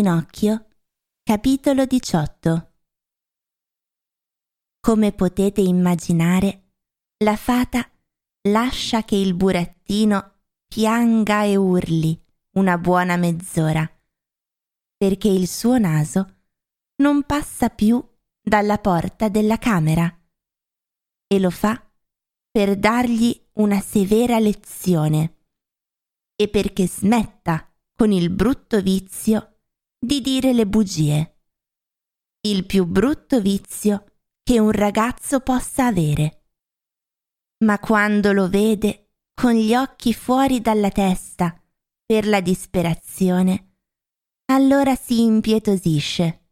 Pinocchio, capitolo 18. Come potete immaginare, la fata lascia che il burattino pianga e urli una buona mezz'ora, perché il suo naso non passa più dalla porta della camera, e lo fa per dargli una severa lezione e perché smetta con il brutto vizio di dire le bugie, il più brutto vizio che un ragazzo possa avere. Ma quando lo vede con gli occhi fuori dalla testa per la disperazione, allora si impietosisce,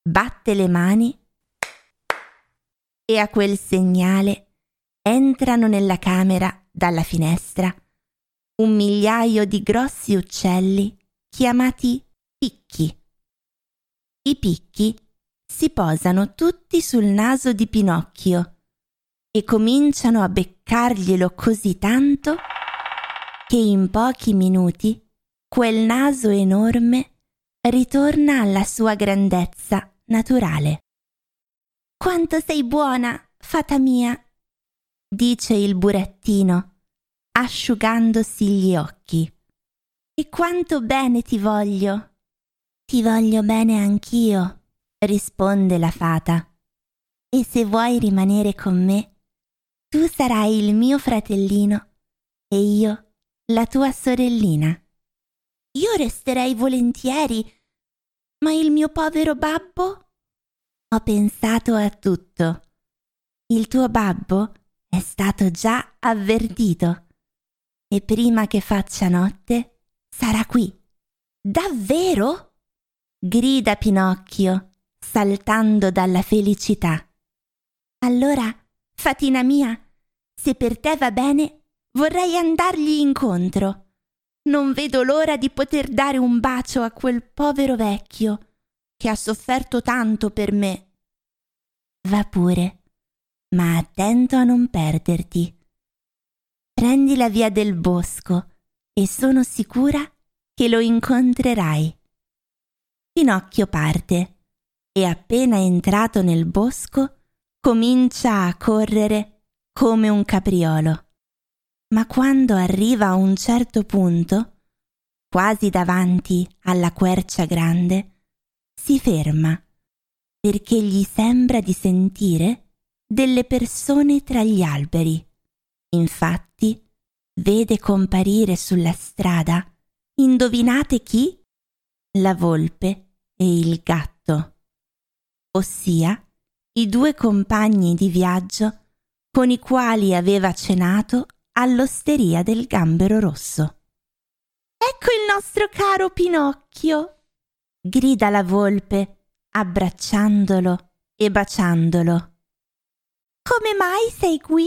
batte le mani e a quel segnale entrano nella camera dalla finestra un migliaio di grossi uccelli chiamati picchi. I picchi si posano tutti sul naso di Pinocchio e cominciano a beccarglielo così tanto che in pochi minuti quel naso enorme ritorna alla sua grandezza naturale. «Quanto sei buona, fata mia!» dice il burattino, asciugandosi gli occhi. «E quanto bene ti voglio!» «Ti voglio bene anch'io», risponde la fata. «E se vuoi rimanere con me, tu sarai il mio fratellino e io la tua sorellina». «Io resterei volentieri, ma il mio povero babbo?» «Ho pensato a tutto. Il tuo babbo è stato già avvertito. E prima che faccia notte sarà qui». «Davvero?» grida Pinocchio, saltando dalla felicità. «Allora, fatina mia, se per te va bene, vorrei andargli incontro. Non vedo l'ora di poter dare un bacio a quel povero vecchio che ha sofferto tanto per me». «Va pure, ma attento a non perderti. Prendi la via del bosco e sono sicura che lo incontrerai». Pinocchio parte e appena entrato nel bosco comincia a correre come un capriolo. Ma quando arriva a un certo punto, quasi davanti alla quercia grande, si ferma perché gli sembra di sentire delle persone tra gli alberi. Infatti, vede comparire sulla strada, indovinate chi? La volpe e il gatto, ossia i due compagni di viaggio con i quali aveva cenato all'osteria del Gambero Rosso. «Ecco il nostro caro Pinocchio!» grida la volpe, abbracciandolo e baciandolo. «Come mai sei qui?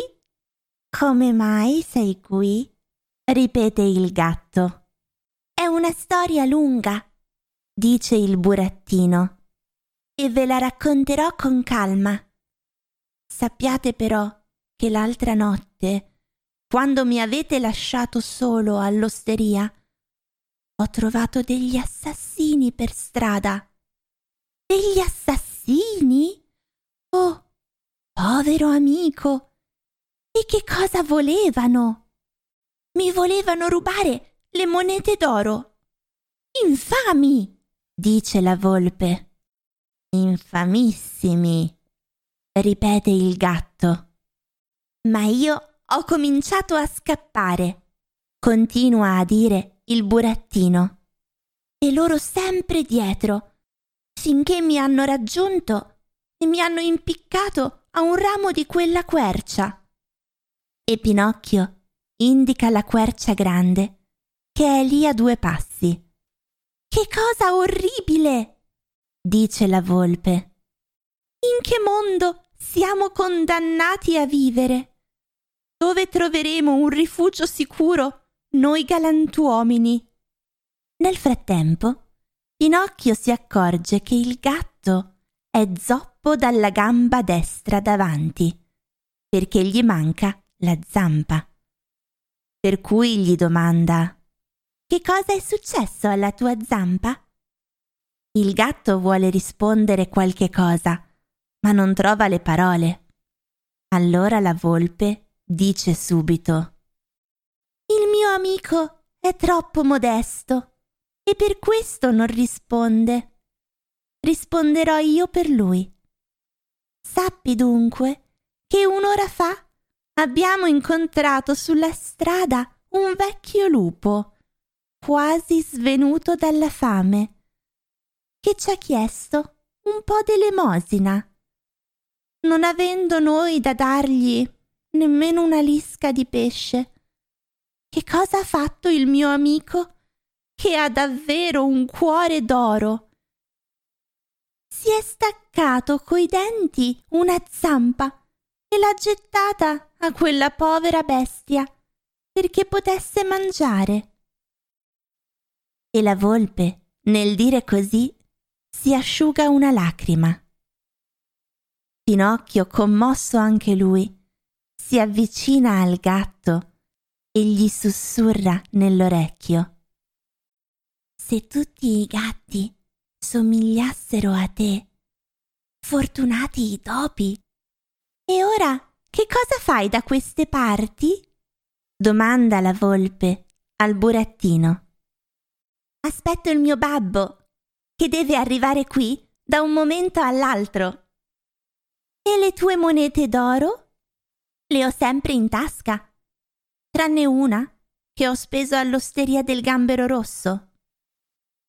Come mai sei qui?» ripete il gatto. «È una storia lunga», dice il burattino, «e ve la racconterò con calma. Sappiate però che l'altra notte, quando mi avete lasciato solo all'osteria, ho trovato degli assassini per strada». «Degli assassini? Oh, povero amico! E che cosa volevano?» «Mi volevano rubare le monete d'oro». «Infami!» dice la volpe. «Infamissimi!» ripete il gatto. «Ma io ho cominciato a scappare», continua a dire il burattino, «e loro sempre dietro, finché mi hanno raggiunto e mi hanno impiccato a un ramo di quella quercia». E Pinocchio indica la quercia grande, che è lì a 2 passi. «Che cosa orribile!» dice la volpe. «In che mondo siamo condannati a vivere? Dove troveremo un rifugio sicuro noi galantuomini?» Nel frattempo, Pinocchio si accorge che il gatto è zoppo dalla gamba destra davanti, perché gli manca la zampa, per cui gli domanda: «Che cosa è successo alla tua zampa?» Il gatto vuole rispondere qualche cosa, ma non trova le parole. Allora la volpe dice subito: «Il mio amico è troppo modesto e per questo non risponde. Risponderò io per lui. Sappi dunque che un'ora fa abbiamo incontrato sulla strada un vecchio lupo, quasi svenuto dalla fame, che ci ha chiesto un po' d'elemosina. Non avendo noi da dargli nemmeno una lisca di pesce, che cosa ha fatto il mio amico, che ha davvero un cuore d'oro? Si è staccato coi denti una zampa e l'ha gettata a quella povera bestia perché potesse mangiare». E la volpe, nel dire così, si asciuga una lacrima. Pinocchio, commosso anche lui, si avvicina al gatto e gli sussurra nell'orecchio: «Se tutti i gatti somigliassero a te, fortunati i topi!» «E ora che cosa fai da queste parti?» domanda la volpe al burattino. «Aspetto il mio babbo, che deve arrivare qui da un momento all'altro». «E le tue monete d'oro?» «Le ho sempre in tasca, tranne una che ho speso all'osteria del Gambero Rosso».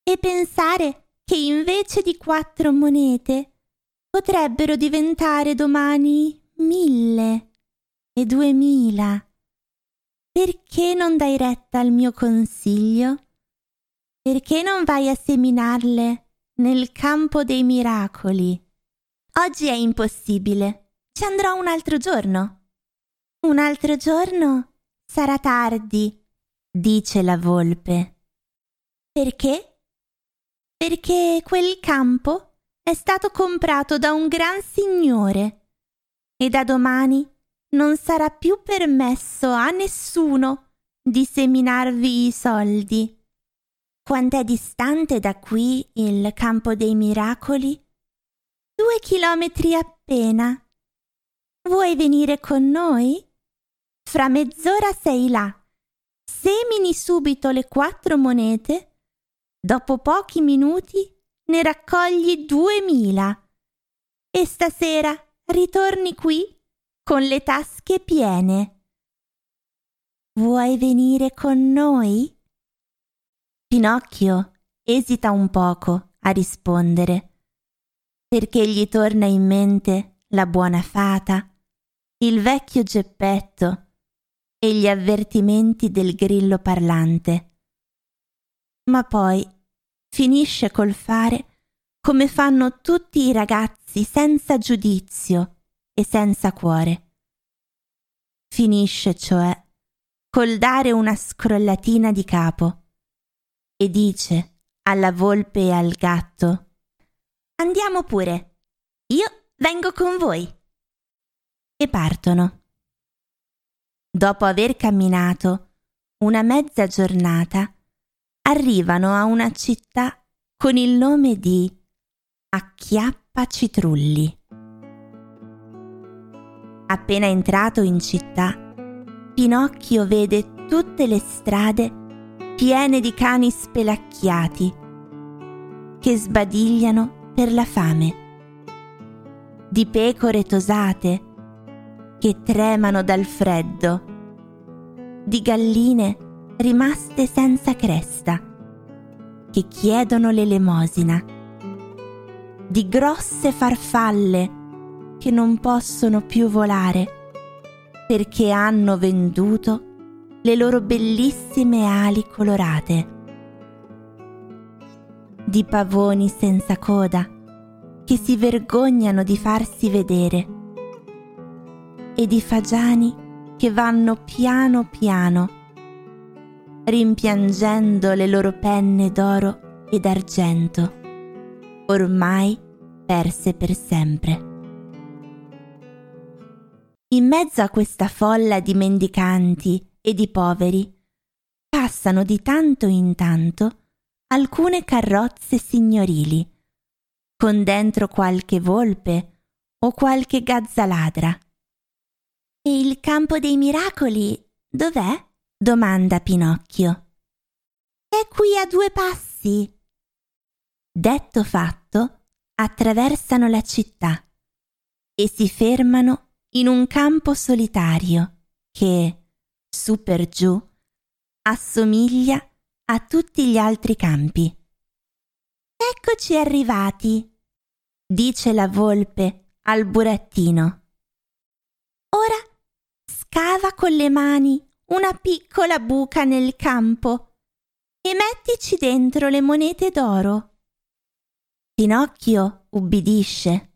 «E pensare che invece di 4 monete potrebbero diventare domani 1000 e 2000. Perché non dai retta al mio consiglio? Perché non vai a seminarle nel campo dei miracoli?» «Oggi è impossibile, ci andrò un altro giorno». «Un altro giorno sarà tardi», dice la volpe. «Perché?» «Perché quel campo è stato comprato da un gran signore e da domani non sarà più permesso a nessuno di seminarvi i soldi». «Quant'è distante da qui il campo dei miracoli?» 2 chilometri appena. «Vuoi venire con noi? Fra mezz'ora sei là. Semini subito le 4 monete. Dopo pochi minuti ne raccogli 2000. E stasera ritorni qui con le tasche piene. Vuoi venire con noi?» Pinocchio esita un poco a rispondere, perché gli torna in mente la buona fata, il vecchio Geppetto e gli avvertimenti del grillo parlante. Ma poi finisce col fare come fanno tutti i ragazzi senza giudizio e senza cuore. Finisce, cioè, col dare una scrollatina di capo e dice alla volpe e al gatto: «Andiamo pure, io vengo con voi». E partono. Dopo aver camminato una mezza giornata, arrivano a una città con il nome di Acchiappa Citrulli. Appena entrato in città, Pinocchio vede tutte le strade piene di cani spelacchiati che sbadigliano per la fame, di pecore tosate che tremano dal freddo, di galline rimaste senza cresta che chiedono l'elemosina, di grosse farfalle che non possono più volare perché hanno venduto le loro bellissime ali colorate, di pavoni senza coda che si vergognano di farsi vedere e di fagiani che vanno piano piano rimpiangendo le loro penne d'oro ed argento, ormai perse per sempre. In mezzo a questa folla di mendicanti e di poveri passano di tanto in tanto alcune carrozze signorili con dentro qualche volpe o qualche gazza ladra. E il campo dei miracoli dov'è? Domanda Pinocchio. È qui a 2 passi. Detto fatto, attraversano la città e si fermano in un campo solitario che, su per giù, assomiglia a tutti gli altri campi. Eccoci arrivati, dice la volpe al burattino. Ora scava con le mani una piccola buca nel campo e mettici dentro le monete d'oro. Pinocchio ubbidisce.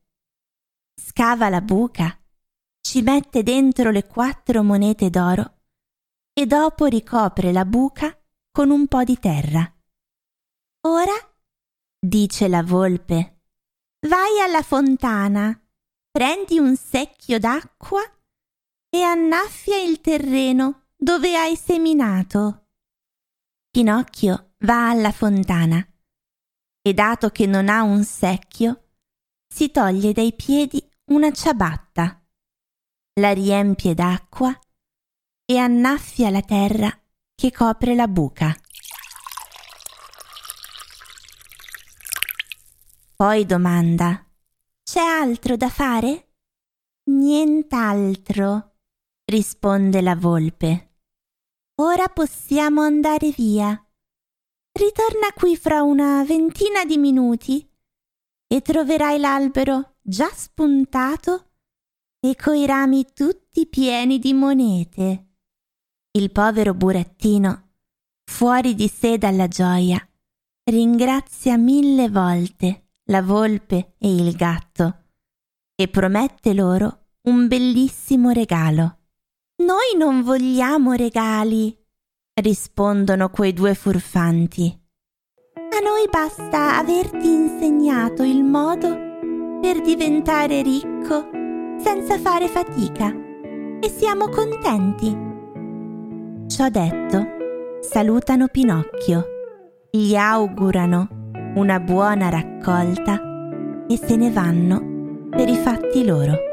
Scava la buca, ci mette dentro le 4 monete d'oro e dopo ricopre la buca con un po' di terra. Ora, dice la volpe, vai alla fontana, prendi un secchio d'acqua e annaffia il terreno dove hai seminato. Pinocchio va alla fontana e, dato che non ha un secchio, si toglie dai piedi una ciabatta, la riempie d'acqua e annaffia la terra che copre la buca. Poi domanda: c'è altro da fare? Nient'altro, risponde la volpe. Ora possiamo andare via. Ritorna qui fra una 20 di minuti e troverai l'albero già spuntato e coi rami tutti pieni di monete. Il povero burattino, fuori di sé dalla gioia, ringrazia 1000 volte la volpe e il gatto e promette loro un bellissimo regalo. Noi non vogliamo regali, rispondono quei 2 furfanti. A noi basta averti insegnato il modo per diventare ricco senza fare fatica e siamo contenti. Ciò detto, salutano Pinocchio, gli augurano una buona raccolta e se ne vanno per i fatti loro.